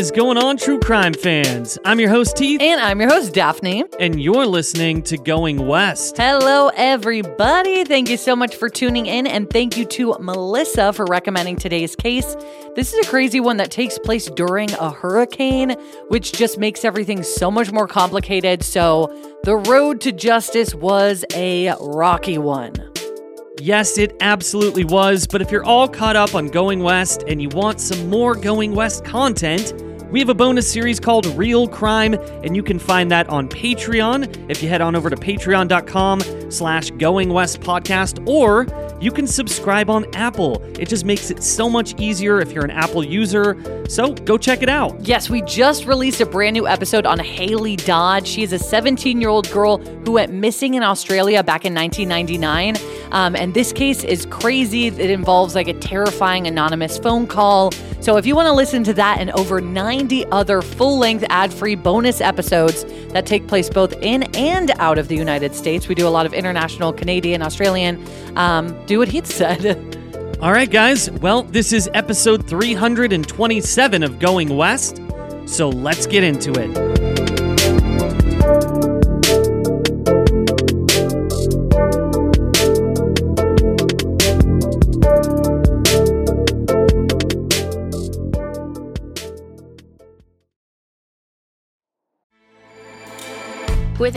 is going on, true crime fans? I'm your host, Teeth. And I'm your host, Daphne. And you're listening to Going West. Hello, everybody. Thank you so much for tuning in. And thank you to Melissa for recommending today's case. This is a crazy one that takes place during a hurricane, which just makes everything so much more complicated. So the road to justice was a rocky one. Yes, it absolutely was, but if you're all caught up on Going West and you want some more Going West content, we have a bonus series called Real Crime, and you can find that on Patreon if you head on over to patreon.com/Going West Podcast, or you can subscribe on Apple. It just makes it so much easier if you're an Apple user, so go check it out. Yes, we just released a brand new episode on Haley Dodd. She is a 17-year-old girl who went missing in Australia back in 1999, and this case is crazy. It involves like a terrifying anonymous phone call, so if you want to listen to that and over 90 other full-length ad-free bonus episodes that take place both in and out of the United States, we do a lot of international, Canadian, Australian, do what he said. All right, guys. Well, this is episode 327 of Going West, so let's get into it. With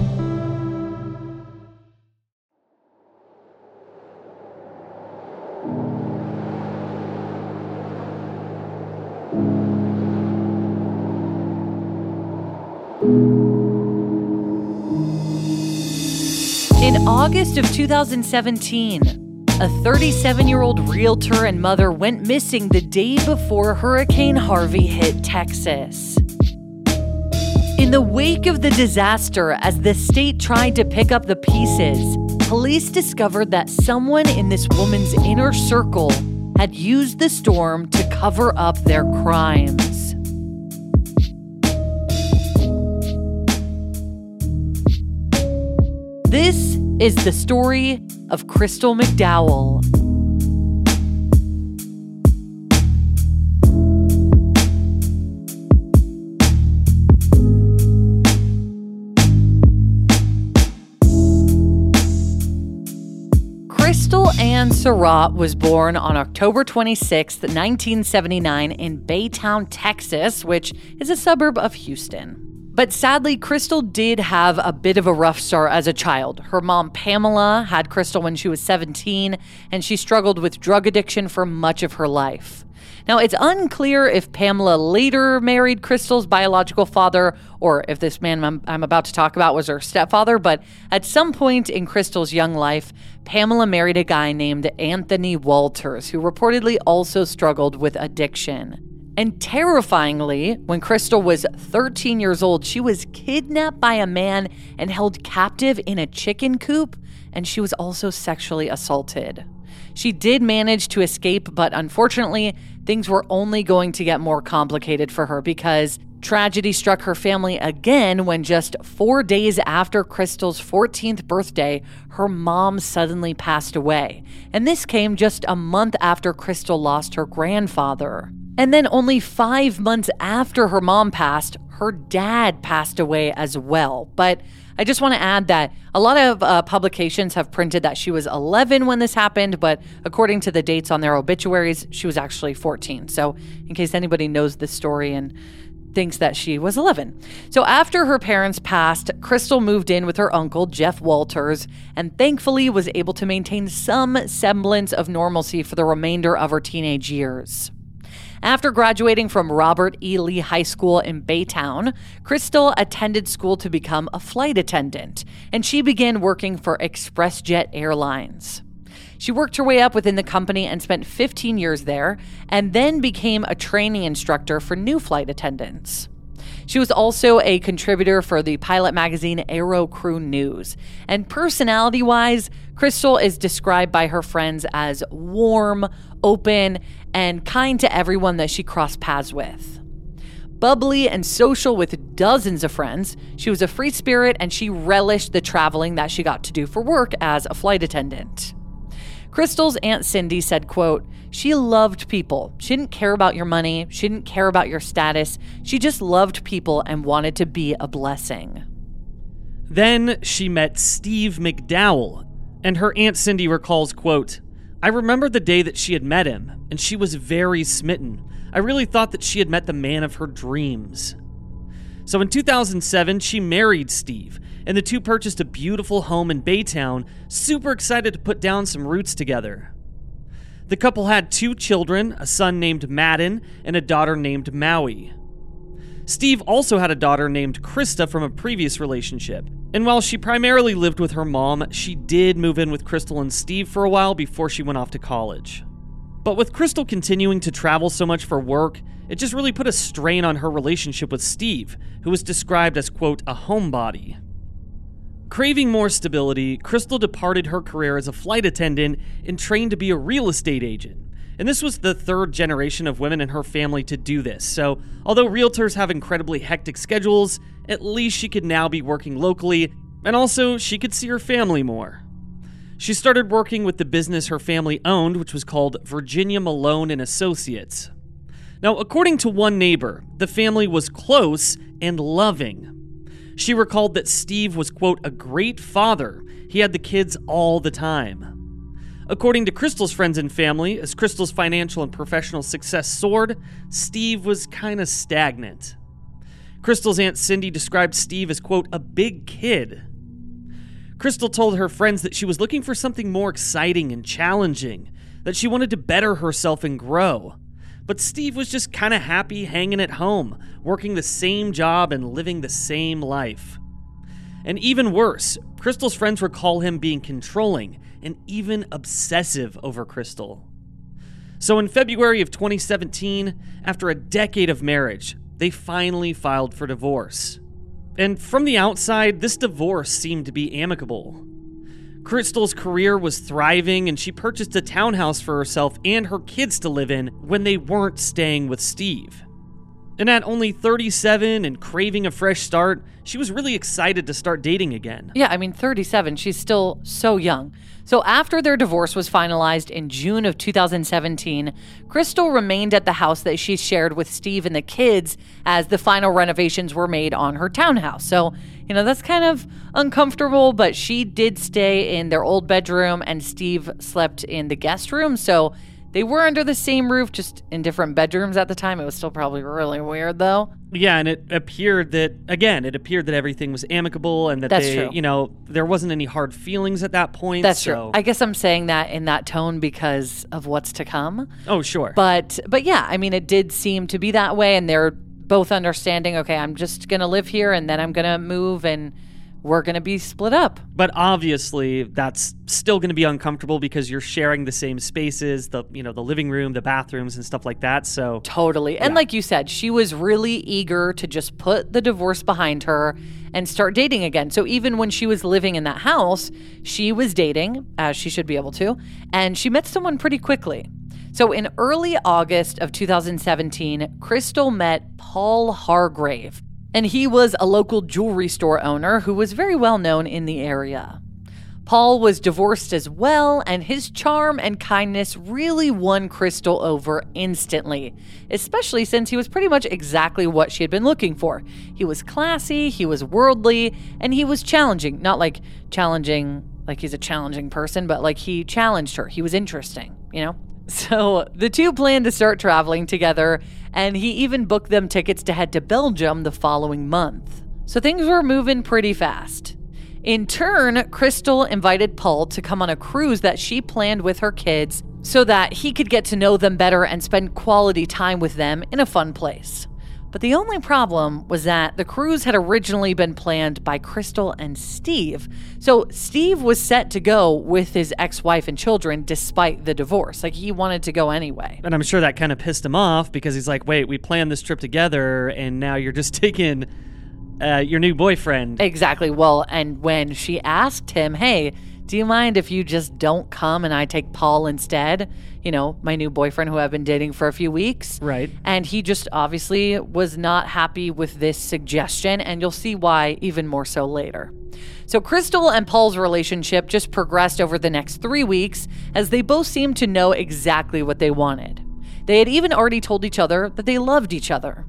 In August of 2017, a 37-year-old realtor and mother went missing the day before Hurricane Harvey hit Texas. In the wake of the disaster, as the state tried to pick up the pieces, police discovered that someone in this woman's inner circle had used the storm to cover up their crimes. This is the story of Crystal McDowell. Crystal Ann Seratte was born on October 26, 1979 in Baytown, Texas, which is a suburb of Houston. But sadly, Crystal did have a bit of a rough start as a child. Her mom, Pamela, had Crystal when she was 17, and she struggled with drug addiction for much of her life. Now, it's unclear if Pamela later married Crystal's biological father or if this man I'm about to talk about was her stepfather, but at some point in Crystal's young life, Pamela married a guy named Anthony Walters, who reportedly also struggled with addiction. And terrifyingly, when Crystal was 13 years old, she was kidnapped by a man and held captive in a chicken coop, and she was also sexually assaulted. She did manage to escape, but unfortunately, things were only going to get more complicated for her because tragedy struck her family again when just 4 days after Crystal's 14th birthday, her mom suddenly passed away. And this came just a month after Crystal lost her grandfather. And then only 5 months after her mom passed, her dad passed away as well. But I just want to add that a lot of publications have printed that she was 11 when this happened, but according to the dates on their obituaries, she was actually 14. So in case anybody knows this story and thinks that she was 11. So after her parents passed, Crystal moved in with her uncle, Jeff Walters, and thankfully was able to maintain some semblance of normalcy for the remainder of her teenage years. After graduating from Robert E. Lee High School in Baytown, Crystal attended school to become a flight attendant, and she began working for ExpressJet Airlines. She worked her way up within the company and spent 15 years there, and then became a training instructor for new flight attendants. She was also a contributor for the pilot magazine Aero Crew News. And personality-wise, Crystal is described by her friends as warm, open, and kind to everyone that she crossed paths with. Bubbly and social with dozens of friends, she was a free spirit and she relished the traveling that she got to do for work as a flight attendant. Crystal's Aunt Cindy said, quote, "She loved people. She didn't care about your money. She didn't care about your status. She just loved people and wanted to be a blessing." Then she met Steve McDowell, and her Aunt Cindy recalls, quote, "I remember the day that she had met him, and she was very smitten. I really thought that she had met the man of her dreams." So in 2007, she married Steve, and the two purchased a beautiful home in Baytown, super excited to put down some roots together. The couple had two children, a son named Madden and a daughter named Maui. Steve also had a daughter named Krista from a previous relationship, and while she primarily lived with her mom, she did move in with Crystal and Steve for a while before she went off to college. But with Crystal continuing to travel so much for work, it just really put a strain on her relationship with Steve, who was described as, quote, a homebody. Craving more stability, Crystal departed her career as a flight attendant and trained to be a real estate agent. And this was the third generation of women in her family to do this, so although realtors have incredibly hectic schedules, at least she could now be working locally, and also she could see her family more. She started working with the business her family owned, which was called Virginia Malone & Associates. Now, according to one neighbor, the family was close and loving. She recalled that Steve was, quote, a great father. He had the kids all the time. According to Crystal's friends and family, as Crystal's financial and professional success soared, Steve was kind of stagnant. Crystal's Aunt Cindy described Steve as, quote, a big kid. Crystal told her friends that she was looking for something more exciting and challenging, that she wanted to better herself and grow. But Steve was just kind of happy hanging at home, working the same job and living the same life. And even worse, Crystal's friends recall him being controlling and even obsessive over Crystal. So in February of 2017, after a decade of marriage, they finally filed for divorce. And from the outside, this divorce seemed to be amicable. Crystal's career was thriving, and she purchased a townhouse for herself and her kids to live in when they weren't staying with Steve. And at only 37 and craving a fresh start, she was really excited to start dating again. Yeah, I mean, 37, she's still so young. So after their divorce was finalized in June of 2017, Crystal remained at the house that she shared with Steve and the kids as the final renovations were made on her townhouse. So, you know, that's kind of uncomfortable, but she did stay in their old bedroom and Steve slept in the guest room. So they were under the same roof, just in different bedrooms at the time. It was still probably really weird, though. Yeah, and it appeared that everything was amicable and there wasn't any hard feelings at that point. That's true. I guess I'm saying that in that tone because of what's to come. Oh, sure. But yeah, I mean, it did seem to be that way, and they're both understanding, okay, I'm just going to live here, and then I'm going to move, and we're going to be split up. But obviously, that's still going to be uncomfortable because you're sharing the same spaces, the living room, the bathrooms, and stuff like that. So totally. Yeah. And like you said, she was really eager to just put the divorce behind her and start dating again. So even when she was living in that house, she was dating, as she should be able to, and she met someone pretty quickly. So in early August of 2017, Crystal met Paul Hargrave. And he was a local jewelry store owner who was very well known in the area. Paul was divorced as well, and his charm and kindness really won Crystal over instantly, especially since he was pretty much exactly what she had been looking for. He was classy, he was worldly, and he was challenging. Not like challenging, like he's a challenging person, but like he challenged her. He was interesting, you know? So the two planned to start traveling together, and he even booked them tickets to head to Belgium the following month. So things were moving pretty fast. In turn, Crystal invited Paul to come on a cruise that she planned with her kids so that he could get to know them better and spend quality time with them in a fun place. But the only problem was that the cruise had originally been planned by Crystal and Steve. So Steve was set to go with his ex-wife and children despite the divorce. Like, he wanted to go anyway. And I'm sure that kind of pissed him off because he's like, wait, we planned this trip together and now you're just taking your new boyfriend. Exactly. Well, and when she asked him, hey, do you mind if you just don't come and I take Paul instead? You know, my new boyfriend who I've been dating for a few weeks. Right. And he just obviously was not happy with this suggestion, and you'll see why even more so later. So Crystal and Paul's relationship just progressed over the next 3 weeks as they both seemed to know exactly what they wanted. They had even already told each other that they loved each other.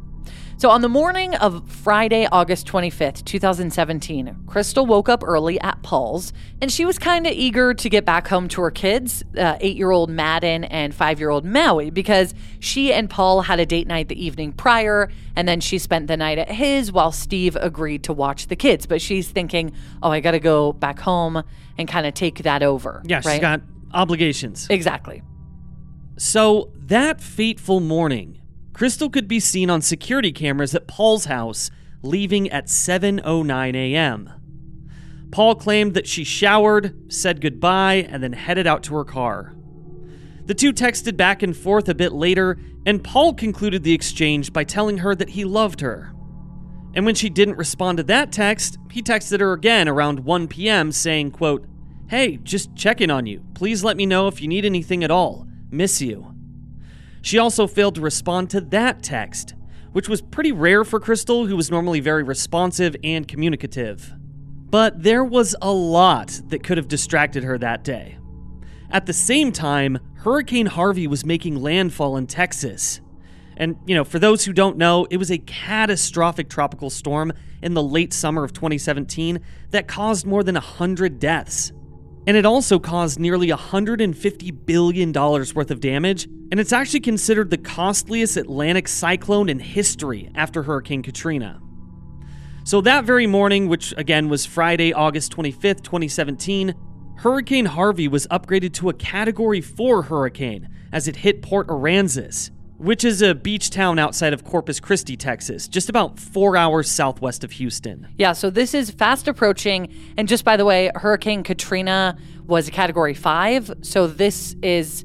So on the morning of Friday, August 25th, 2017, Crystal woke up early at Paul's, and she was kind of eager to get back home to her kids, 8-year-old Madden and 5-year-old Maui, because she and Paul had a date night the evening prior, and then she spent the night at his while Steve agreed to watch the kids. But she's thinking, oh, I got to go back home and kind of take that over. Yeah, right? She's got obligations. Exactly. So that fateful morning, Crystal could be seen on security cameras at Paul's house, leaving at 7:09 a.m. Paul claimed that she showered, said goodbye, and then headed out to her car. The two texted back and forth a bit later, and Paul concluded the exchange by telling her that he loved her. And when she didn't respond to that text, he texted her again around 1 p.m. saying, quote, "Hey, just checking on you. Please let me know if you need anything at all. Miss you." She also failed to respond to that text, which was pretty rare for Crystal, who was normally very responsive and communicative. But there was a lot that could have distracted her that day. At the same time, Hurricane Harvey was making landfall in Texas. And, you know, for those who don't know, it was a catastrophic tropical storm in the late summer of 2017 that caused more than 100 deaths. And it also caused nearly $150 billion worth of damage, and it's actually considered the costliest Atlantic cyclone in history after Hurricane Katrina. So that very morning, which again was Friday, August 25th, 2017, Hurricane Harvey was upgraded to a Category 4 hurricane as it hit Port Aransas, which is a beach town outside of Corpus Christi, Texas, just about 4 hours southwest of Houston. Yeah, so this is fast approaching. And just by the way, Hurricane Katrina was a Category 5. So this is,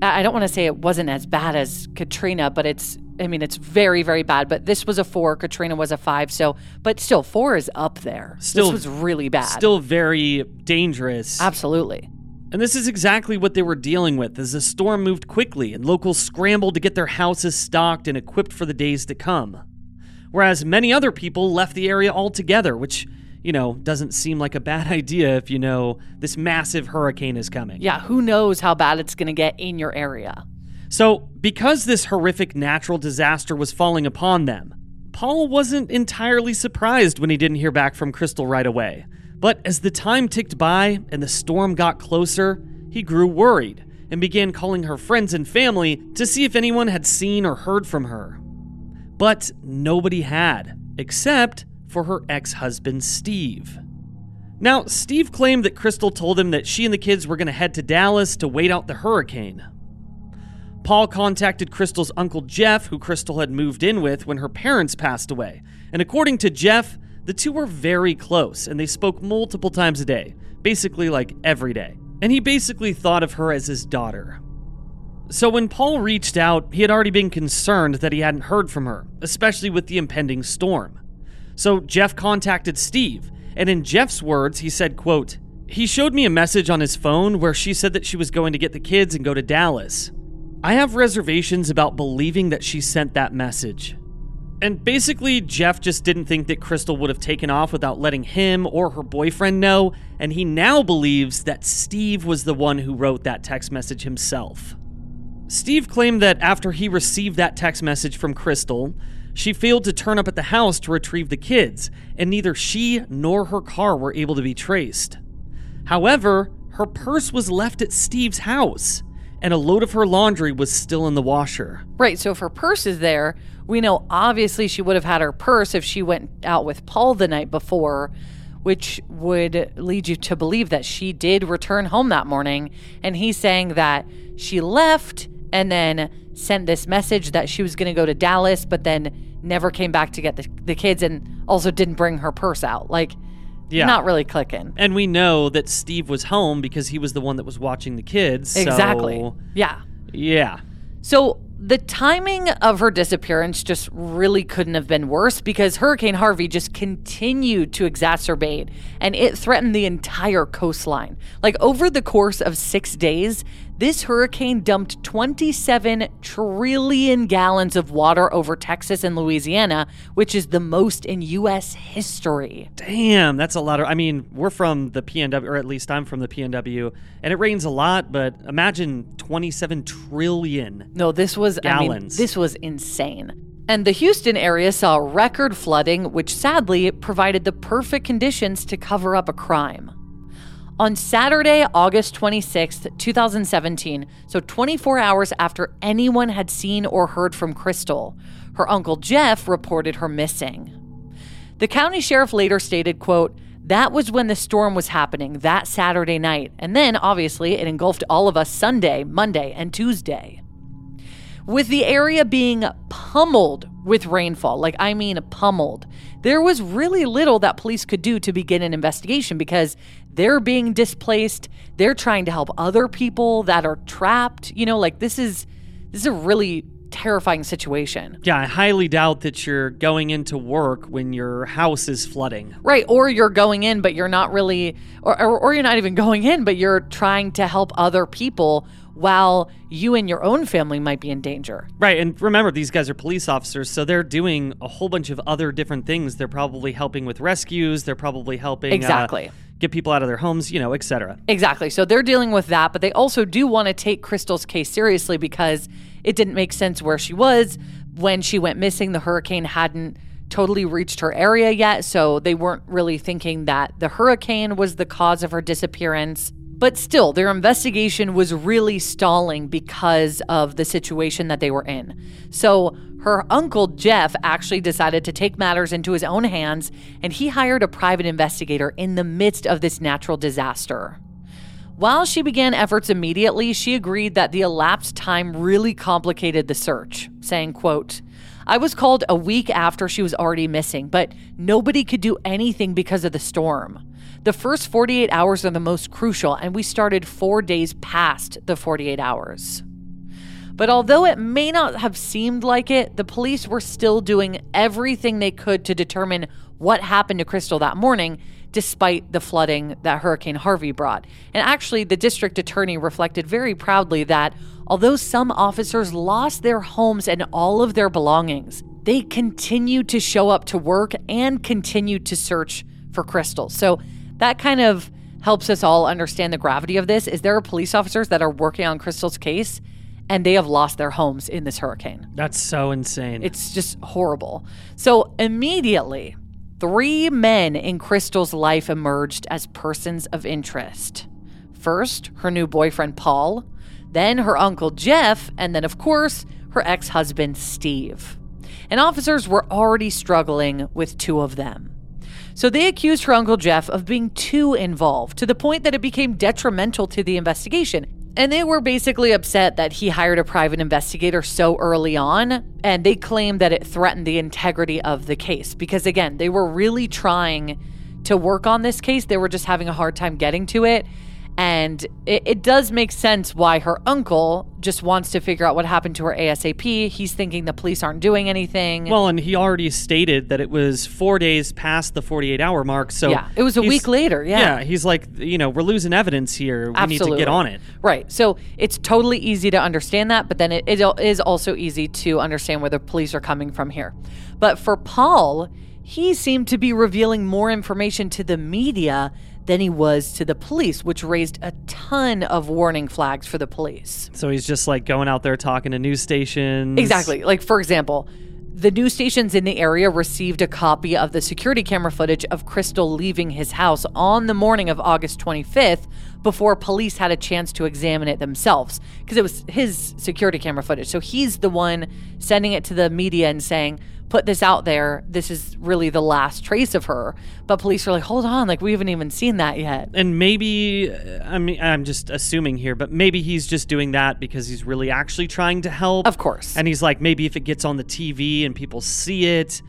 I don't want to say it wasn't as bad as Katrina, but it's, I mean, it's very, very bad. But this was a 4. Katrina was a 5. So, but still, 4 is up there. Still, this was really bad. Still very dangerous. Absolutely. And this is exactly what they were dealing with as the storm moved quickly and locals scrambled to get their houses stocked and equipped for the days to come. Whereas many other people left the area altogether, which, you know, doesn't seem like a bad idea if you know this massive hurricane is coming. Yeah, who knows how bad it's going to get in your area. So because this horrific natural disaster was falling upon them, Paul wasn't entirely surprised when he didn't hear back from Crystal right away. But as the time ticked by and the storm got closer, he grew worried and began calling her friends and family to see if anyone had seen or heard from her. But nobody had, except for her ex-husband, Steve. Now, Steve claimed that Crystal told him that she and the kids were going to head to Dallas to wait out the hurricane. Paul contacted Crystal's uncle Jeff, who Crystal had moved in with when her parents passed away. And according to Jeff, the two were very close, and they spoke multiple times a day, basically like every day. And he basically thought of her as his daughter. So when Paul reached out, he had already been concerned that he hadn't heard from her, especially with the impending storm. So Jeff contacted Steve, and in Jeff's words, he said, quote, "He showed me a message on his phone where she said that she was going to get the kids and go to Dallas. I have reservations about believing that she sent that message." And basically, Jeff just didn't think that Crystal would have taken off without letting him or her boyfriend know, and he now believes that Steve was the one who wrote that text message himself. Steve claimed that after he received that text message from Crystal, she failed to turn up at the house to retrieve the kids, and neither she nor her car were able to be traced. However, her purse was left at Steve's house, and a load of her laundry was still in the washer. Right, so if her purse is there, we know obviously she would have had her purse if she went out with Paul the night before, which would lead you to believe that she did return home that morning. And he's saying that she left and then sent this message that she was going to go to Dallas, but then never came back to get the kids, and also didn't bring her purse out. Like, yeah, not really clicking. And we know that Steve was home because he was the one that was watching the kids. Exactly. So, yeah. So the timing of her disappearance just really couldn't have been worse, because Hurricane Harvey just continued to exacerbate, and it threatened the entire coastline. Like, over the course of 6 days, this hurricane dumped 27 trillion gallons of water over Texas and Louisiana, which is the most in U.S. history. Damn, that's a lot. I mean, we're from the PNW, or at least I'm from the PNW, and it rains a lot, but imagine 27 trillion. No, this was gallons. I mean, this was insane. And the Houston area saw record flooding, which sadly provided the perfect conditions to cover up a crime. On Saturday, August 26th, 2017, so 24 hours after anyone had seen or heard from Crystal, her uncle Jeff reported her missing. The county sheriff later stated, quote, "That was when the storm was happening that Saturday night. And then, obviously, it engulfed all of us Sunday, Monday, and Tuesday. With the area being pummeled with rainfall, like, I mean pummeled, there was really little that police could do to begin an investigation because they're being displaced. They're trying to help other people that are trapped. You know, like, this is a really terrifying situation. Yeah, I highly doubt that you're going into work when your house is flooding. Right, or you're going in, but you're not really, or you're not even going in, but you're trying to help other people while you and your own family might be in danger. Right, and remember, these guys are police officers, so they're doing a whole bunch of other different things. They're probably helping with rescues. They're probably helping get people out of their homes, you know, et cetera. Exactly, so they're dealing with that, but they also do want to take Crystal's case seriously because it didn't make sense where she was. When she went missing, the hurricane hadn't totally reached her area yet, so they weren't really thinking that the hurricane was the cause of her disappearance. But still, their investigation was really stalling because of the situation that they were in. So her uncle, Jeff, actually decided to take matters into his own hands, and he hired a private investigator in the midst of this natural disaster. While she began efforts immediately, she agreed that the elapsed time really complicated the search, saying, quote, "I was called a week after she was already missing, but nobody could do anything because of the storm. The first 48 hours are the most crucial, and we started 4 days past the 48 hours. But although it may not have seemed like it, the police were still doing everything they could to determine what happened to Crystal that morning, despite the flooding that Hurricane Harvey brought." And actually, the district attorney reflected very proudly that although some officers lost their homes and all of their belongings, they continued to show up to work and continued to search for Crystal. So that kind of helps us all understand the gravity of this, is there are police officers that are working on Crystal's case and they have lost their homes in this hurricane. That's so insane. It's just horrible. So immediately, 3 men in Crystal's life emerged as persons of interest. First, her new boyfriend, Paul, then her uncle, Jeff, and then, of course, her ex-husband, Steve. And officers were already struggling with 2 of them. So they accused her uncle, Jeff, of being too involved, to the point that it became detrimental to the investigation. And they were basically upset that he hired a private investigator so early on, and they claimed that it threatened the integrity of the case because, again, they were really trying to work on this case. They were just having a hard time getting to it. And it does make sense why her uncle just wants to figure out what happened to her ASAP. He's thinking the police aren't doing anything. Well, and he already stated that it was 4 days past the 48-hour mark. So yeah, it was a week later. Yeah, he's like, you know, we're losing evidence here. We Absolutely. Need to get on it. Right. So it's totally easy to understand that, but then it is also easy to understand where the police are coming from here. But for Paul, he seemed to be revealing more information to the media than he was to the police, which raised a ton of warning flags for the police. So he's just like going out there talking to news stations. Exactly. Like, for example, the news stations in the area received a copy of the security camera footage of Crystal leaving his house on the morning of August 25th, before police had a chance to examine it themselves, because it was his security camera footage. So he's the one sending it to the media and saying, put this out there. This is really the last trace of her. But police are like, hold on, like we haven't even seen that yet. And maybe, I mean, I'm just assuming here, but maybe he's just doing that because he's really actually trying to help. Of course. And he's like, maybe if it gets on the TV and people see it,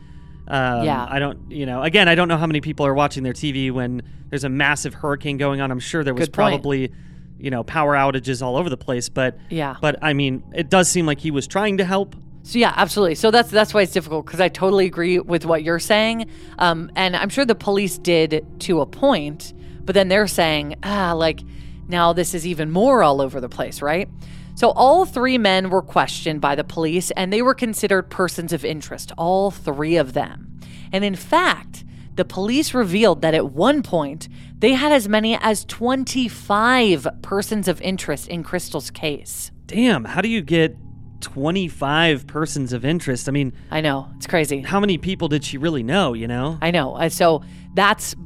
I don't, you know, again, I don't know how many people are watching their TV when there's a massive hurricane going on. I'm sure there was probably, you know, power outages all over the place, but yeah. But I mean, it does seem like he was trying to help. So yeah, absolutely. So that's why it's difficult, because I totally agree with what you're saying. And I'm sure the police did to a point, but then they're saying, like now this is even more all over the place, right? So all three men were questioned by the police, and they were considered persons of interest, all three of them. And in fact, the police revealed that at one point, they had as many as 25 persons of interest in Crystal's case. Damn, how do you get 25 persons of interest? I mean, I know, it's crazy. How many people did she really know, you know? I know. So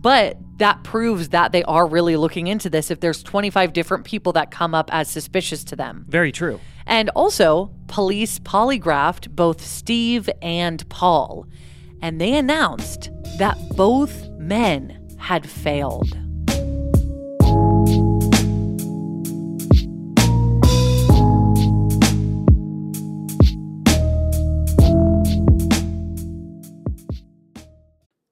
but that proves that they are really looking into this if there's 25 different people that come up as suspicious to them. Very true. And also, police polygraphed both Steve and Paul, and they announced that both men had failed.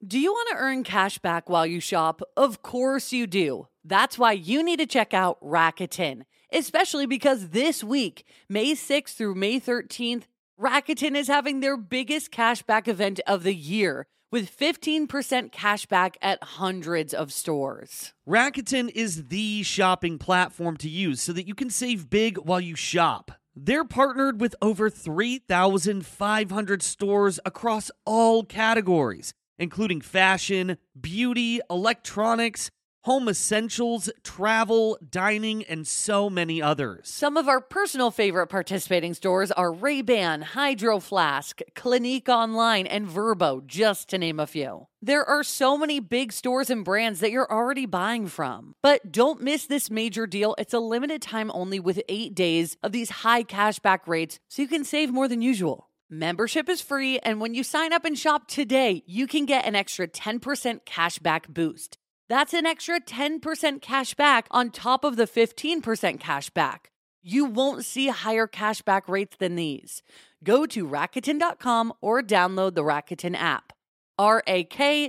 Do you want to earn cash back while you shop? Of course you do. That's why you need to check out Rakuten, especially because this week, May 6th through May 13th, Rakuten is having their biggest cashback event of the year with 15% cashback at hundreds of stores. Rakuten is the shopping platform to use so that you can save big while you shop. They're partnered with over 3,500 stores across all categories, including fashion, beauty, electronics, home essentials, travel, dining, and so many others. Some of our personal favorite participating stores are Ray-Ban, Hydro Flask, Clinique Online, and Verbo, just to name a few. There are so many big stores and brands that you're already buying from. But don't miss this major deal. It's a limited time only with 8 days of these high cashback rates, so you can save more than usual. Membership is free, and when you sign up and shop today, you can get an extra 10% cashback boost. That's an extra 10% cashback on top of the 15% cashback. You won't see higher cashback rates than these. Go to Rakuten.com or download the Rakuten app. Rakuten.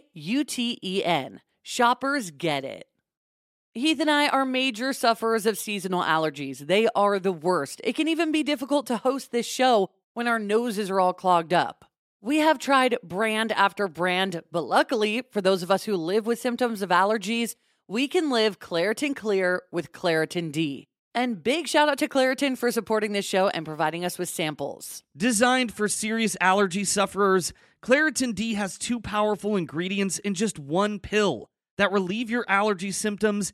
Shoppers get it. Heath and I are major sufferers of seasonal allergies. They are the worst. It can even be difficult to host this show when our noses are all clogged up. We have tried brand after brand, but luckily for those of us who live with symptoms of allergies, we can live Claritin Clear with Claritin D. And big shout out to Claritin for supporting this show and providing us with samples. Designed for serious allergy sufferers, Claritin D has 2 powerful ingredients in just 1 pill that relieve your allergy symptoms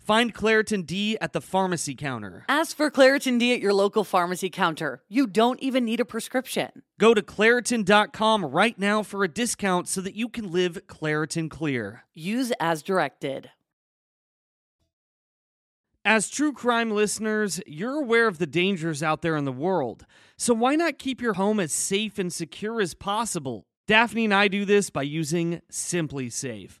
Find Claritin D at the pharmacy counter. Ask for Claritin D at your local pharmacy counter. You don't even need a prescription. Go to Claritin.com right now for a discount so that you can live Claritin Clear. Use as directed. As true crime listeners, you're aware of the dangers out there in the world. So why not keep your home as safe and secure as possible? Daphne and I do this by using SimpliSafe.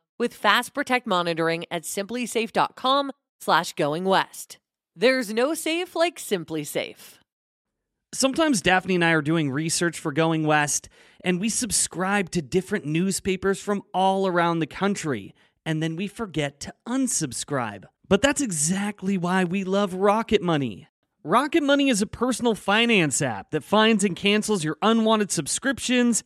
with Fast Protect monitoring at simplisafe.com/goingwest. There's no safe like SimpliSafe. Sometimes Daphne and I are doing research for Going West, and we subscribe to different newspapers from all around the country, and then we forget to unsubscribe. But that's exactly why we love Rocket Money. Rocket Money is a personal finance app that finds and cancels your unwanted subscriptions,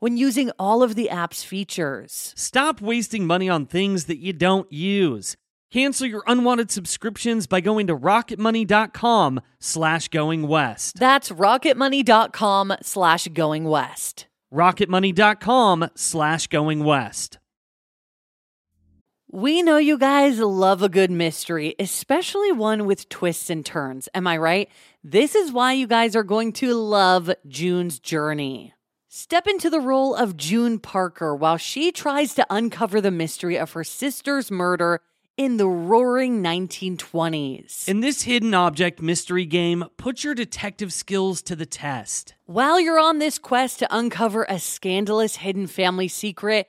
when using all of the app's features. Stop wasting money on things that you don't use. Cancel your unwanted subscriptions by going to rocketmoney.com/goingwest. That's rocketmoney.com/goingwest. rocketmoney.com/goingwest. We know you guys love a good mystery, especially one with twists and turns. Am I right? This is why you guys are going to love June's Journey. Step into the role of June Parker while she tries to uncover the mystery of her sister's murder in the roaring 1920s. In this hidden object mystery game, put your detective skills to the test. While you're on this quest to uncover a scandalous hidden family secret,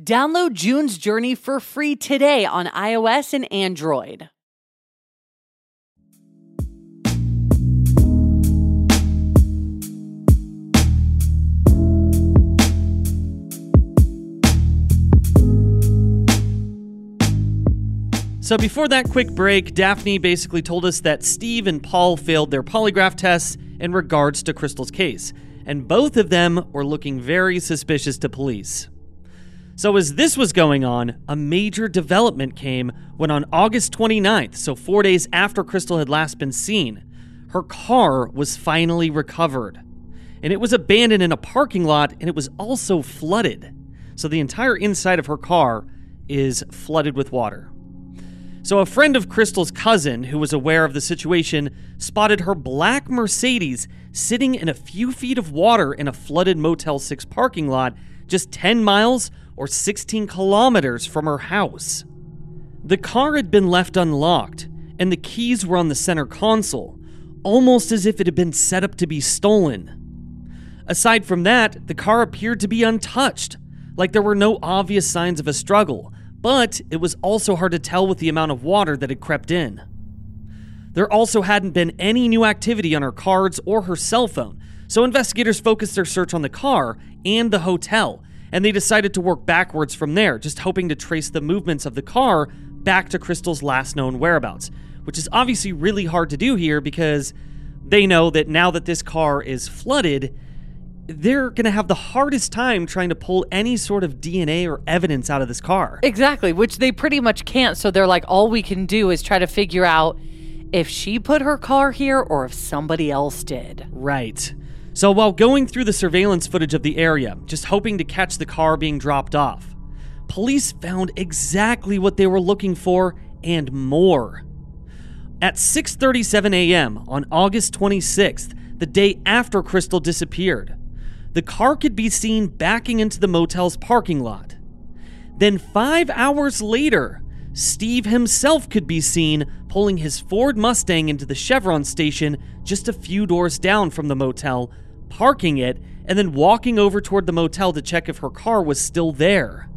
Download June's Journey for free today on iOS and Android. So before that quick break, Daphne basically told us that Steve and Paul failed their polygraph tests in regards to Crystal's case, and both of them were looking very suspicious to police. So as this was going on, a major development came when on August 29th, so 4 days after Crystal had last been seen, her car was finally recovered. And it was abandoned in a parking lot, and it was also flooded. So the entire inside of her car is flooded with water. So a friend of Crystal's cousin, who was aware of the situation, spotted her black Mercedes sitting in a few feet of water in a flooded Motel 6 parking lot just 10 miles or 16 kilometers from her house. The car had been left unlocked, and the keys were on the center console, almost as if it had been set up to be stolen. Aside from that, the car appeared to be untouched, like there were no obvious signs of a struggle, but it was also hard to tell with the amount of water that had crept in. There also hadn't been any new activity on her cards or her cell phone, so investigators focused their search on the car and the hotel, and they decided to work backwards from there, just hoping to trace the movements of the car back to Crystal's last known whereabouts, which is obviously really hard to do here because they know that now that this car is flooded, they're going to have the hardest time trying to pull any sort of DNA or evidence out of this car. Exactly, which they pretty much can't, so they're like, all we can do is try to figure out if she put her car here or if somebody else did. Right. So while going through the surveillance footage of the area, just hoping to catch the car being dropped off, police found exactly what they were looking for and more. At 6:37 a.m. on August 26th, the day after Crystal disappeared, the car could be seen backing into the motel's parking lot. Then 5 hours later, Steve himself could be seen pulling his Ford Mustang into the Chevron station just a few doors down from the motel, parking it, and then walking over toward the motel to check if her car was still there.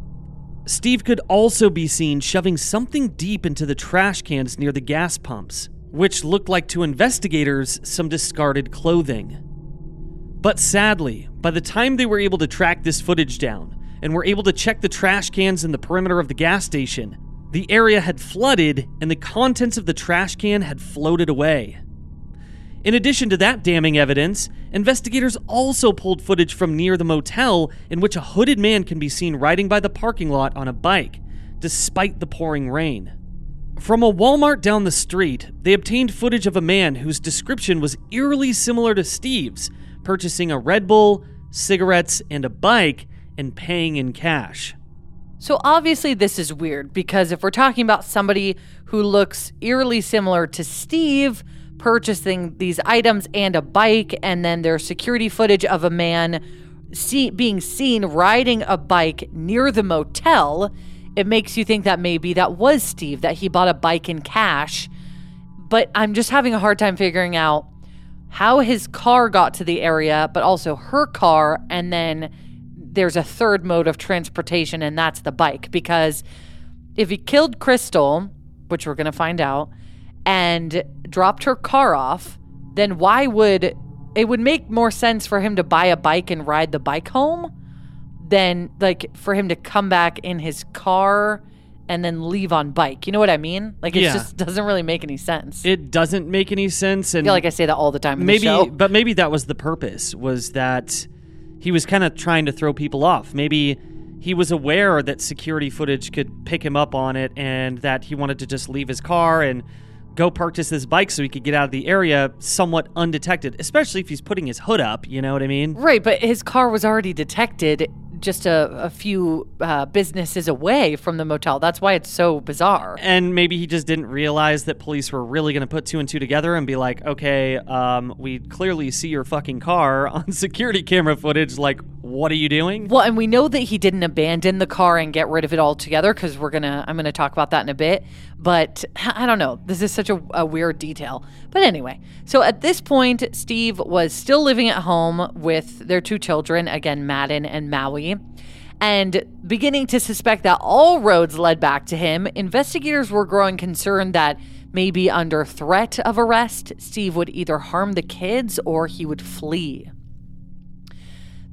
Steve could also be seen shoving something deep into the trash cans near the gas pumps, which looked like, to investigators, some discarded clothing. But sadly, by the time they were able to track this footage down and were able to check the trash cans in the perimeter of the gas station, the area had flooded and the contents of the trash can had floated away. In addition to that damning evidence, investigators also pulled footage from near the motel in which a hooded man can be seen riding by the parking lot on a bike, despite the pouring rain. From a Walmart down the street, they obtained footage of a man whose description was eerily similar to Steve's, purchasing a Red Bull, cigarettes, and a bike, and paying in cash. So obviously this is weird, because if we're talking about somebody who looks eerily similar to Steve, purchasing these items and a bike, and then there's security footage of a man being seen riding a bike near the motel, it makes you think that maybe that was Steve, that he bought a bike in cash. But I'm just having a hard time figuring out how his car got to the area, but also her car, and then there's a third mode of transportation, and that's the bike. Because if he killed Crystal, which we're going to find out, and dropped her car off, then why would it would make more sense for him to buy a bike and ride the bike home than like for him to come back in his car and then leave on bike? You know what I mean? Like it just doesn't really make any sense. It doesn't make any sense, and I feel like I say that all the time in the show. But maybe that was the purpose, was that he was kind of trying to throw people off. Maybe he was aware that security footage could pick him up on it, and that he wanted to just leave his car and go purchase this bike so he could get out of the area somewhat undetected, especially if he's putting his hood up, you know what I mean? Right, but his car was already detected just a few businesses away from the motel. That's why it's so bizarre. And maybe he just didn't realize that police were really going to put two and two together and be like, okay, we clearly see your fucking car on security camera footage. Like, what are you doing? Well, and we know that he didn't abandon the car and get rid of it altogether, because I'm going to talk about that in a bit. But I don't know. This is such a weird detail. But anyway, so at this point, Steve was still living at home with their two children, again, Madden and Maui. And beginning to suspect that all roads led back to him, investigators were growing concerned that maybe under threat of arrest, Steve would either harm the kids or he would flee.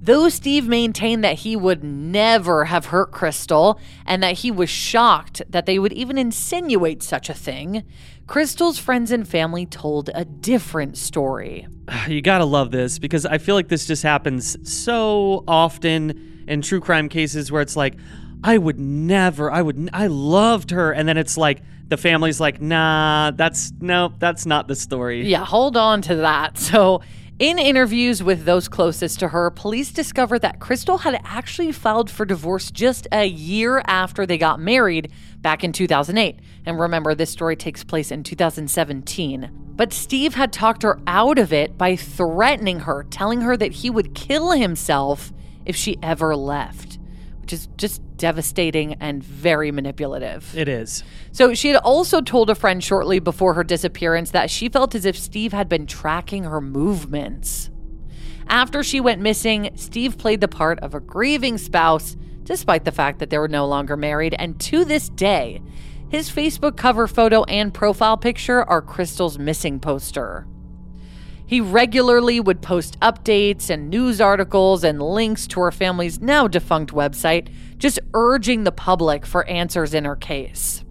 Though Steve maintained that he would never have hurt Crystal and that he was shocked that they would even insinuate such a thing, Crystal's friends and family told a different story. You gotta love this, because I feel like this just happens so often in true crime cases where it's like, I loved her. And then it's like, the family's like, that's not the story. Yeah, hold on to that. So in interviews with those closest to her, police discovered that Crystal had actually filed for divorce just a year after they got married back in 2008. And remember, this story takes place in 2017. But Steve had talked her out of it by threatening her, telling her that he would kill himself if she ever left, which is just devastating and very manipulative. It is. So she had also told a friend shortly before her disappearance that she felt as if Steve had been tracking her movements. After she went missing, Steve played the part of a grieving spouse, despite the fact that they were no longer married. And to this day, his Facebook cover photo and profile picture are Crystal's missing poster. He regularly would post updates and news articles and links to her family's now defunct website, just urging the public for answers in her case.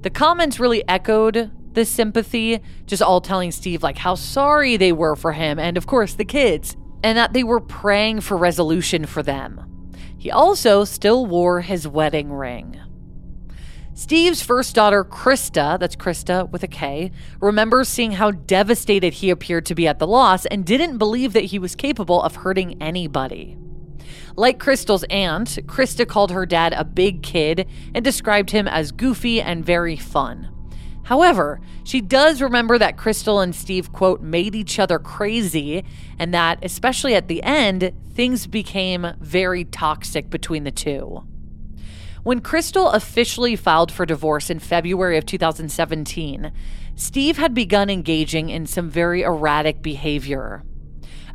The comments really echoed this sympathy, just all telling Steve like how sorry they were for him and of course the kids, and that they were praying for resolution for them. He also still wore his wedding ring. Steve's first daughter, Krista, that's Krista with a K, remembers seeing how devastated he appeared to be at the loss and didn't believe that he was capable of hurting anybody. Like Crystal's aunt, Krista called her dad a big kid and described him as goofy and very fun. However, she does remember that Crystal and Steve, quote, made each other crazy, and that, especially at the end, things became very toxic between the two. When Crystal officially filed for divorce in February of 2017, Steve had begun engaging in some very erratic behavior.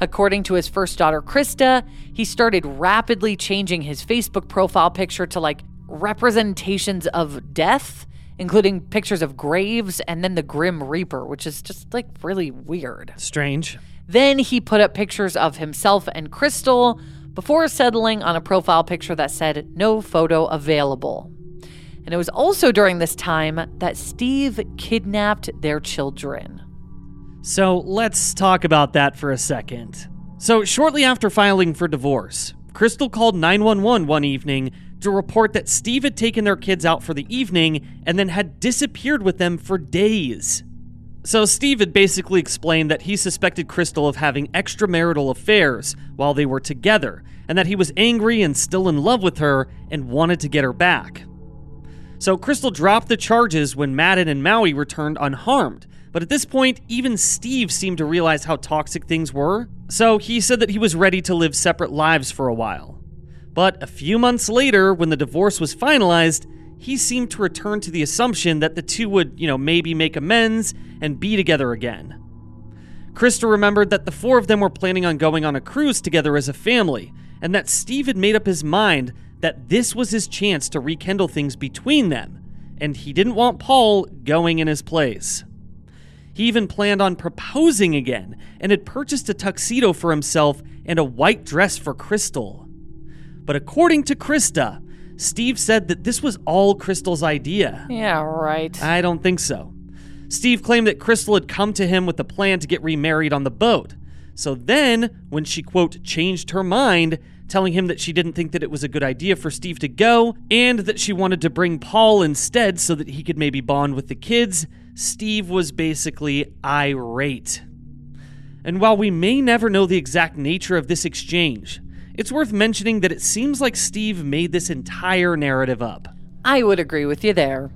According to his first daughter, Krista, he started rapidly changing his Facebook profile picture to like representations of death, including pictures of graves and then the Grim Reaper, which is just like really weird. Strange. Then he put up pictures of himself and Crystal before settling on a profile picture that said, no photo available. And it was also during this time that Steve kidnapped their children. So let's talk about that for a second. So shortly after filing for divorce, Crystal called 911 one evening to report that Steve had taken their kids out for the evening and then had disappeared with them for days. So Steve had basically explained that he suspected Crystal of having extramarital affairs while they were together, and that he was angry and still in love with her and wanted to get her back. So Crystal dropped the charges when Madden and Maui returned unharmed, but at this point, even Steve seemed to realize how toxic things were, so he said that he was ready to live separate lives for a while. But a few months later, when the divorce was finalized, he seemed to return to the assumption that the two would, maybe make amends and be together again. Krista remembered that the four of them were planning on going on a cruise together as a family, and that Steve had made up his mind that this was his chance to rekindle things between them, and he didn't want Paul going in his place. He even planned on proposing again and had purchased a tuxedo for himself and a white dress for Crystal. But according to Krista, Steve said that this was all Crystal's idea. Yeah, right. I don't think so. Steve claimed that Crystal had come to him with a plan to get remarried on the boat. So then, when she, quote, changed her mind, telling him that she didn't think that it was a good idea for Steve to go, and that she wanted to bring Paul instead so that he could maybe bond with the kids, Steve was basically irate. And while we may never know the exact nature of this exchange, it's worth mentioning that it seems like Steve made this entire narrative up. I would agree with you there.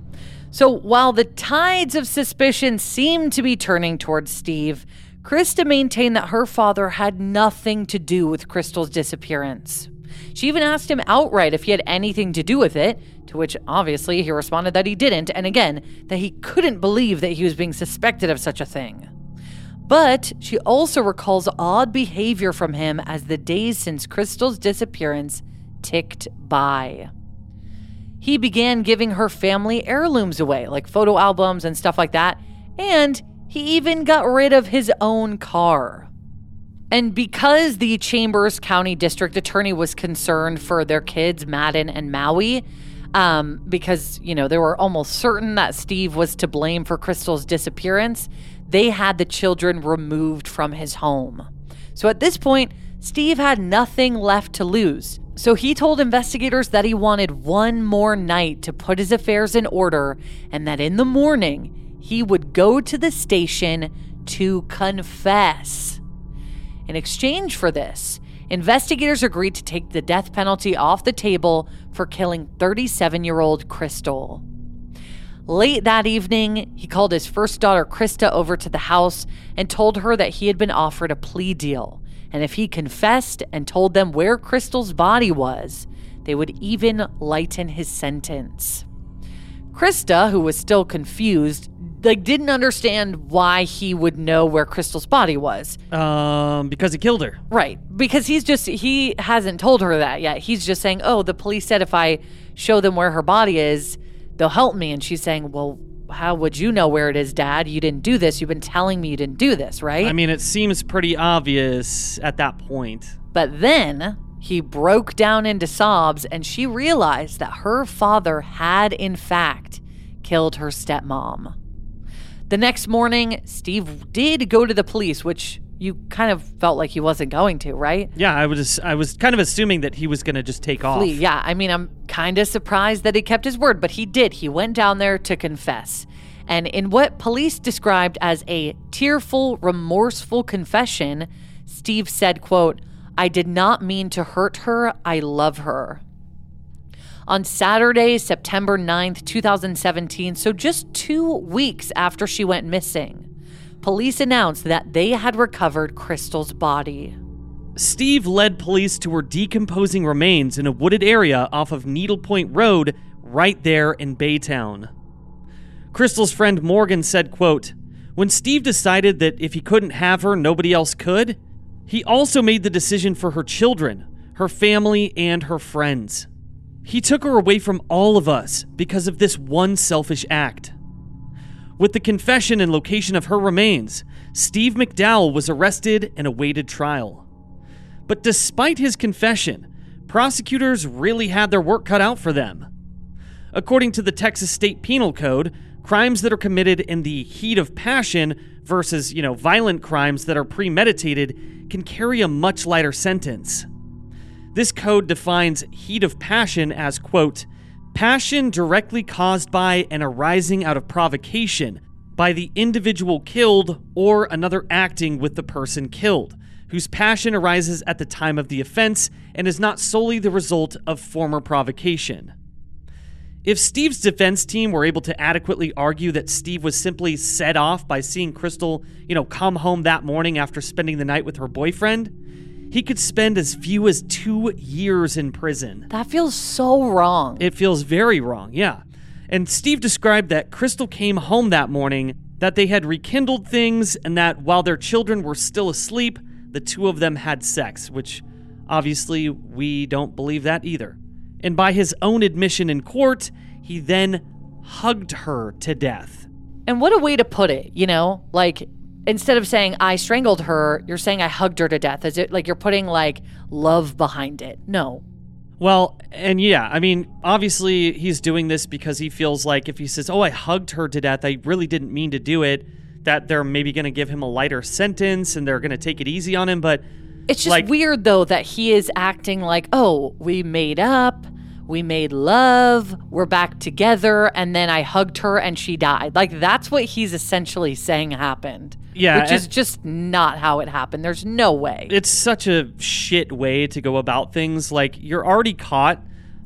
So while the tides of suspicion seemed to be turning towards Steve, Krista maintained that her father had nothing to do with Crystal's disappearance. She even asked him outright if he had anything to do with it, to which obviously he responded that he didn't, and again, that he couldn't believe that he was being suspected of such a thing. But she also recalls odd behavior from him as the days since Crystal's disappearance ticked by. He began giving her family heirlooms away, like photo albums and stuff like that, and he even got rid of his own car. And because the Chambers County District Attorney was concerned for their kids, Madden and Maui, because, they were almost certain that Steve was to blame for Crystal's disappearance, they had the children removed from his home. So at this point, Steve had nothing left to lose. So he told investigators that he wanted one more night to put his affairs in order, and that in the morning, he would go to the station to confess. In exchange for this, investigators agreed to take the death penalty off the table for killing 37-year-old Crystal. Late that evening, he called his first daughter, Krista, over to the house and told her that he had been offered a plea deal. And if he confessed and told them where Crystal's body was, they would even lighten his sentence. Krista, who was still confused, didn't understand why he would know where Crystal's body was. Because he killed her. Right. Because he hasn't told her that yet. He's just saying, the police said if I show them where her body is, they'll help me. And she's saying, well, how would you know where it is, Dad? You didn't do this. You've been telling me you didn't do this, right? I mean, it seems pretty obvious at that point. But then he broke down into sobs, and she realized that her father had, in fact, killed her stepmom. The next morning, Steve did go to the police, which you kind of felt like he wasn't going to, right? Yeah, I was kind of assuming that he was going to just flee off. Yeah, I mean, I'm kind of surprised that he kept his word, but he did. He went down there to confess. And in what police described as a tearful, remorseful confession, Steve said, quote, "I did not mean to hurt her. I love her." On Saturday, September 9th, 2017, so just 2 weeks after she went missing, police announced that they had recovered Crystal's body. Steve led police to her decomposing remains in a wooded area off of Needle Point Road, right there in Baytown. Crystal's friend Morgan said, quote, "When Steve decided that if he couldn't have her, nobody else could, He also made the decision for her children, her family, and her friends. He took her away from all of us because of this one selfish act. With the confession and location of her remains, Steve McDowell was arrested and awaited trial. But despite his confession, prosecutors really had their work cut out for them. According to the Texas State Penal Code, crimes that are committed in the heat of passion versus, violent crimes that are premeditated can carry a much lighter sentence. This code defines heat of passion as, quote, passion directly caused by and arising out of provocation by the individual killed or another acting with the person killed, whose passion arises at the time of the offense and is not solely the result of former provocation. If Steve's defense team were able to adequately argue that Steve was simply set off by seeing Crystal, come home that morning after spending the night with her boyfriend, he could spend as few as 2 years in prison. That feels so wrong. It feels very wrong, yeah. And Steve described that Crystal came home that morning, that they had rekindled things, and that while their children were still asleep, the two of them had sex, which obviously we don't believe that either. And by his own admission in court, he then hugged her to death. And what a way to put it, Like, instead of saying, I strangled her, you're saying I hugged her to death. Is it like you're putting, love behind it? No. Well, and yeah, obviously he's doing this because he feels like if he says, I hugged her to death, I really didn't mean to do it, that they're maybe going to give him a lighter sentence and they're going to take it easy on him, but... It's just weird, though, that he is acting like, we made up, we made love, we're back together, and then I hugged her and she died. That's what he's essentially saying happened. Yeah. Which is just not how it happened. There's no way. It's such a shit way to go about things. You're already caught.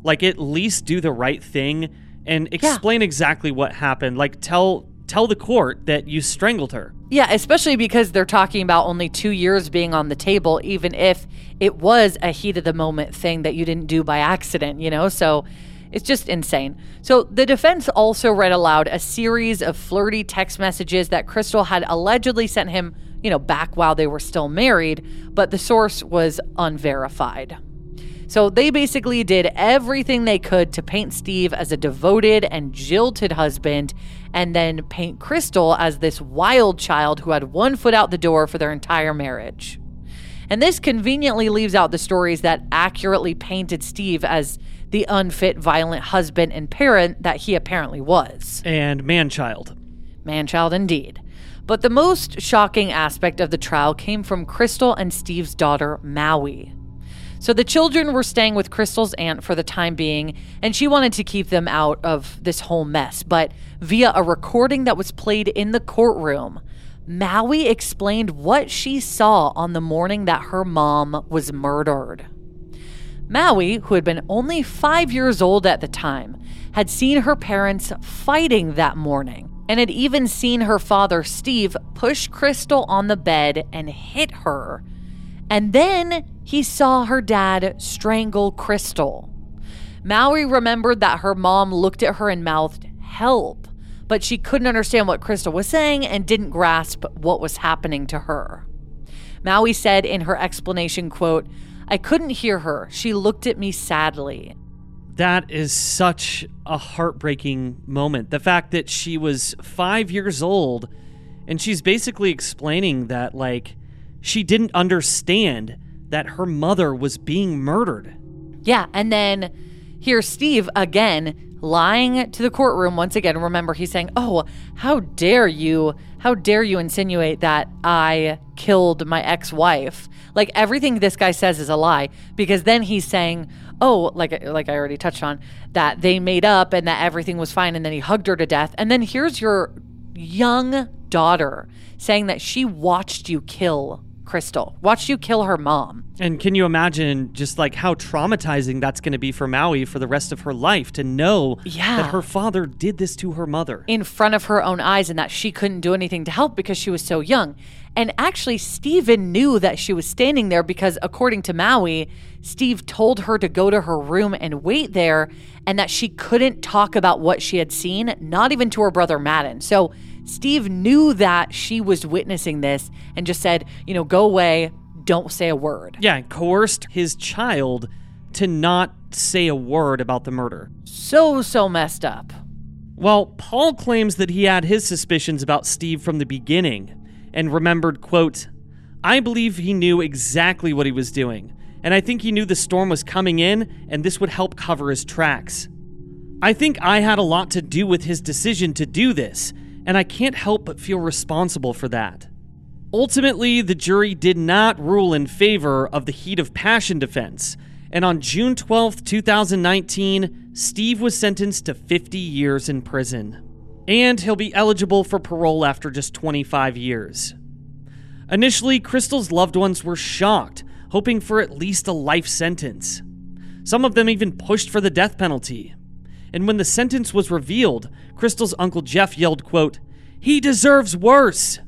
At least do the right thing and explain exactly what happened. Tell the court that you strangled her. Yeah, especially because they're talking about only 2 years being on the table, even if it was a heat of the moment thing that you didn't do by accident, So it's just insane. So the defense also read aloud a series of flirty text messages that Crystal had allegedly sent him, back while they were still married, but the source was unverified. So they basically did everything they could to paint Steve as a devoted and jilted husband and then paint Crystal as this wild child who had one foot out the door for their entire marriage. And this conveniently leaves out the stories that accurately painted Steve as the unfit, violent husband and parent that he apparently was. And man-child. Man-child indeed. But the most shocking aspect of the trial came from Crystal and Steve's daughter, Maui. So the children were staying with Crystal's aunt for the time being, and she wanted to keep them out of this whole mess. But via a recording that was played in the courtroom, Maui explained what she saw on the morning that her mom was murdered. Maui, who had been only 5 years old at the time, had seen her parents fighting that morning and had even seen her father, Steve, push Crystal on the bed and hit her. And then he saw her dad strangle Crystal. Maui remembered that her mom looked at her and mouthed, help, but she couldn't understand what Crystal was saying and didn't grasp what was happening to her. Maui said in her explanation, quote, I couldn't hear her. She looked at me sadly. That is such a heartbreaking moment. The fact that she was 5 years old and she's basically explaining that, she didn't understand that her mother was being murdered. Yeah, and then here's Steve again lying to the courtroom once again. Remember, he's saying, how dare you insinuate that I killed my ex-wife? Everything this guy says is a lie, because then he's saying, I already touched on, that they made up and that everything was fine, and then he hugged her to death. And then here's your young daughter saying that she watched you kill Crystal, watched you kill her mom. And can you imagine just how traumatizing that's going to be for Maui for the rest of her life to know that her father did this to her mother in front of her own eyes and that she couldn't do anything to help because she was so young. And actually, Steven knew that she was standing there because, according to Maui, Steve told her to go to her room and wait there and that she couldn't talk about what she had seen, not even to her brother Madden. So Steve knew that she was witnessing this and just said, go away, don't say a word. Yeah, coerced his child to not say a word about the murder. So messed up. Well, Paul claims that he had his suspicions about Steve from the beginning and remembered, quote, I believe he knew exactly what he was doing, and I think he knew the storm was coming in and this would help cover his tracks. I think I had a lot to do with his decision to do this, and I can't help but feel responsible for that. Ultimately, the jury did not rule in favor of the heat of passion defense, and on June 12, 2019, Steve was sentenced to 50 years in prison. And he'll be eligible for parole after just 25 years. Initially, Crystal's loved ones were shocked, hoping for at least a life sentence. Some of them even pushed for the death penalty. And when the sentence was revealed, Crystal's Uncle Jeff yelled, quote, He deserves worse!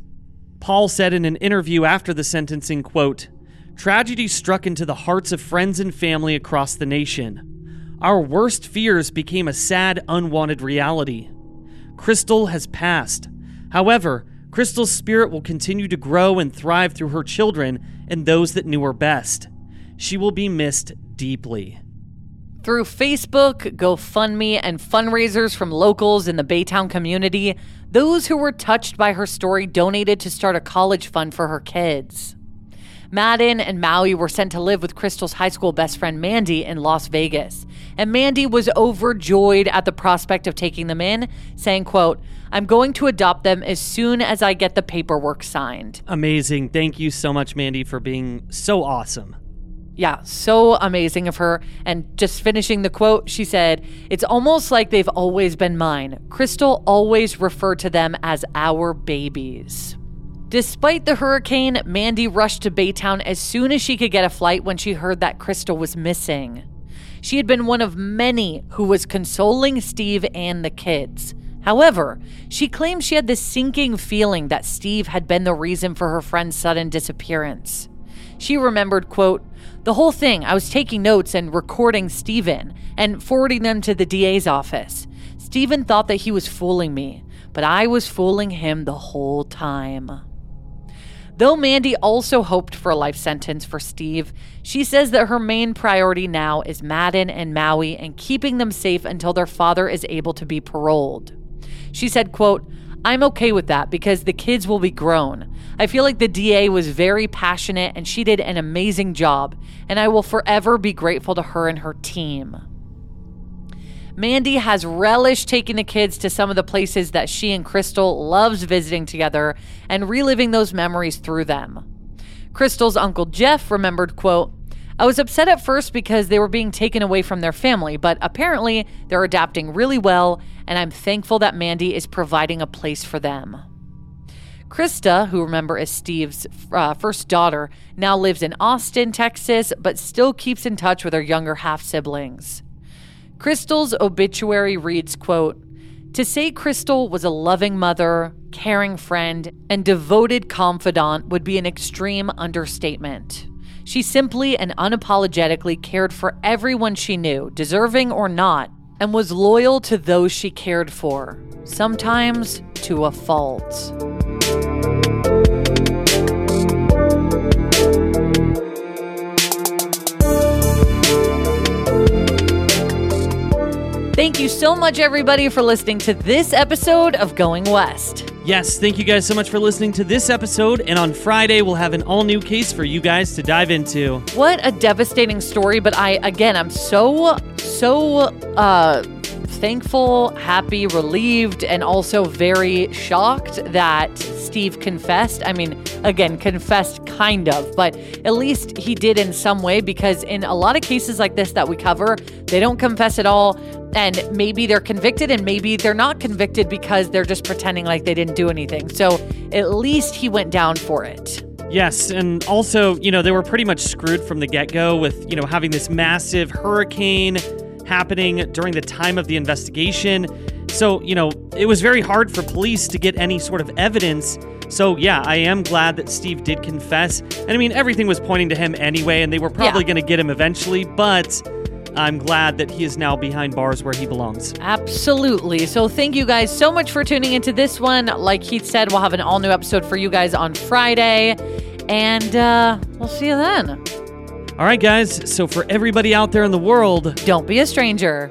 Paul said in an interview after the sentencing, quote, Tragedy struck into the hearts of friends and family across the nation. Our worst fears became a sad, unwanted reality. Crystal has passed. However, Crystal's spirit will continue to grow and thrive through her children and those that knew her best. She will be missed deeply. Through Facebook, GoFundMe, and fundraisers from locals in the Baytown community, those who were touched by her story donated to start a college fund for her kids. Madden and Maui were sent to live with Crystal's high school best friend Mandy in Las Vegas. And Mandy was overjoyed at the prospect of taking them in, saying, quote, I'm going to adopt them as soon as I get the paperwork signed. Amazing. Thank you so much, Mandy, for being so awesome. Yeah, so amazing of her. And just finishing the quote, she said, It's almost like they've always been mine. Crystal always referred to them as our babies. Despite the hurricane, Mandy rushed to Baytown as soon as she could get a flight when she heard that Crystal was missing. She had been one of many who was consoling Steve and the kids. However, she claimed she had the sinking feeling that Steve had been the reason for her friend's sudden disappearance. She remembered, quote, The whole thing, I was taking notes and recording Steven and forwarding them to the DA's office. Steven thought that he was fooling me, but I was fooling him the whole time. Though Mandy also hoped for a life sentence for Steve, she says that her main priority now is Madden and Maui and keeping them safe until their father is able to be paroled. She said, quote, I'm okay with that because the kids will be grown. I feel like the DA was very passionate and she did an amazing job, and I will forever be grateful to her and her team. Mandy has relished taking the kids to some of the places that she and Crystal loves visiting together and reliving those memories through them. Crystal's Uncle Jeff remembered, quote, I was upset at first because they were being taken away from their family, but apparently they're adapting really well, and I'm thankful that Mandy is providing a place for them. Krista, who remember is Steve's first daughter, now lives in Austin, Texas, but still keeps in touch with her younger half-siblings. Crystal's obituary reads, quote, To say Crystal was a loving mother, caring friend, and devoted confidant would be an extreme understatement. She simply and unapologetically cared for everyone she knew, deserving or not, and was loyal to those she cared for, sometimes to a fault. Thank you so much, everybody, for listening to this episode of Going West. Yes, thank you guys so much for listening to this episode, and on Friday, we'll have an all-new case for you guys to dive into. What a devastating story, but I'm so thankful, happy, relieved, and also very shocked that Steve confessed. I mean, again, confessed kind of, but at least he did in some way, because in a lot of cases like this that we cover, they don't confess at all. And maybe they're convicted and maybe they're not convicted because they're just pretending like they didn't do anything. So at least he went down for it. Yes. And also, they were pretty much screwed from the get-go with, having this massive hurricane happening during the time of the investigation. So, it was very hard for police to get any sort of evidence. So, yeah, I am glad that Steve did confess. And everything was pointing to him anyway, and they were probably going to get him eventually. But I'm glad that he is now behind bars where he belongs. Absolutely. So thank you guys so much for tuning into this one. Like Heath said, we'll have an all-new episode for you guys on Friday. And we'll see you then. All right, guys. So for everybody out there in the world, don't be a stranger.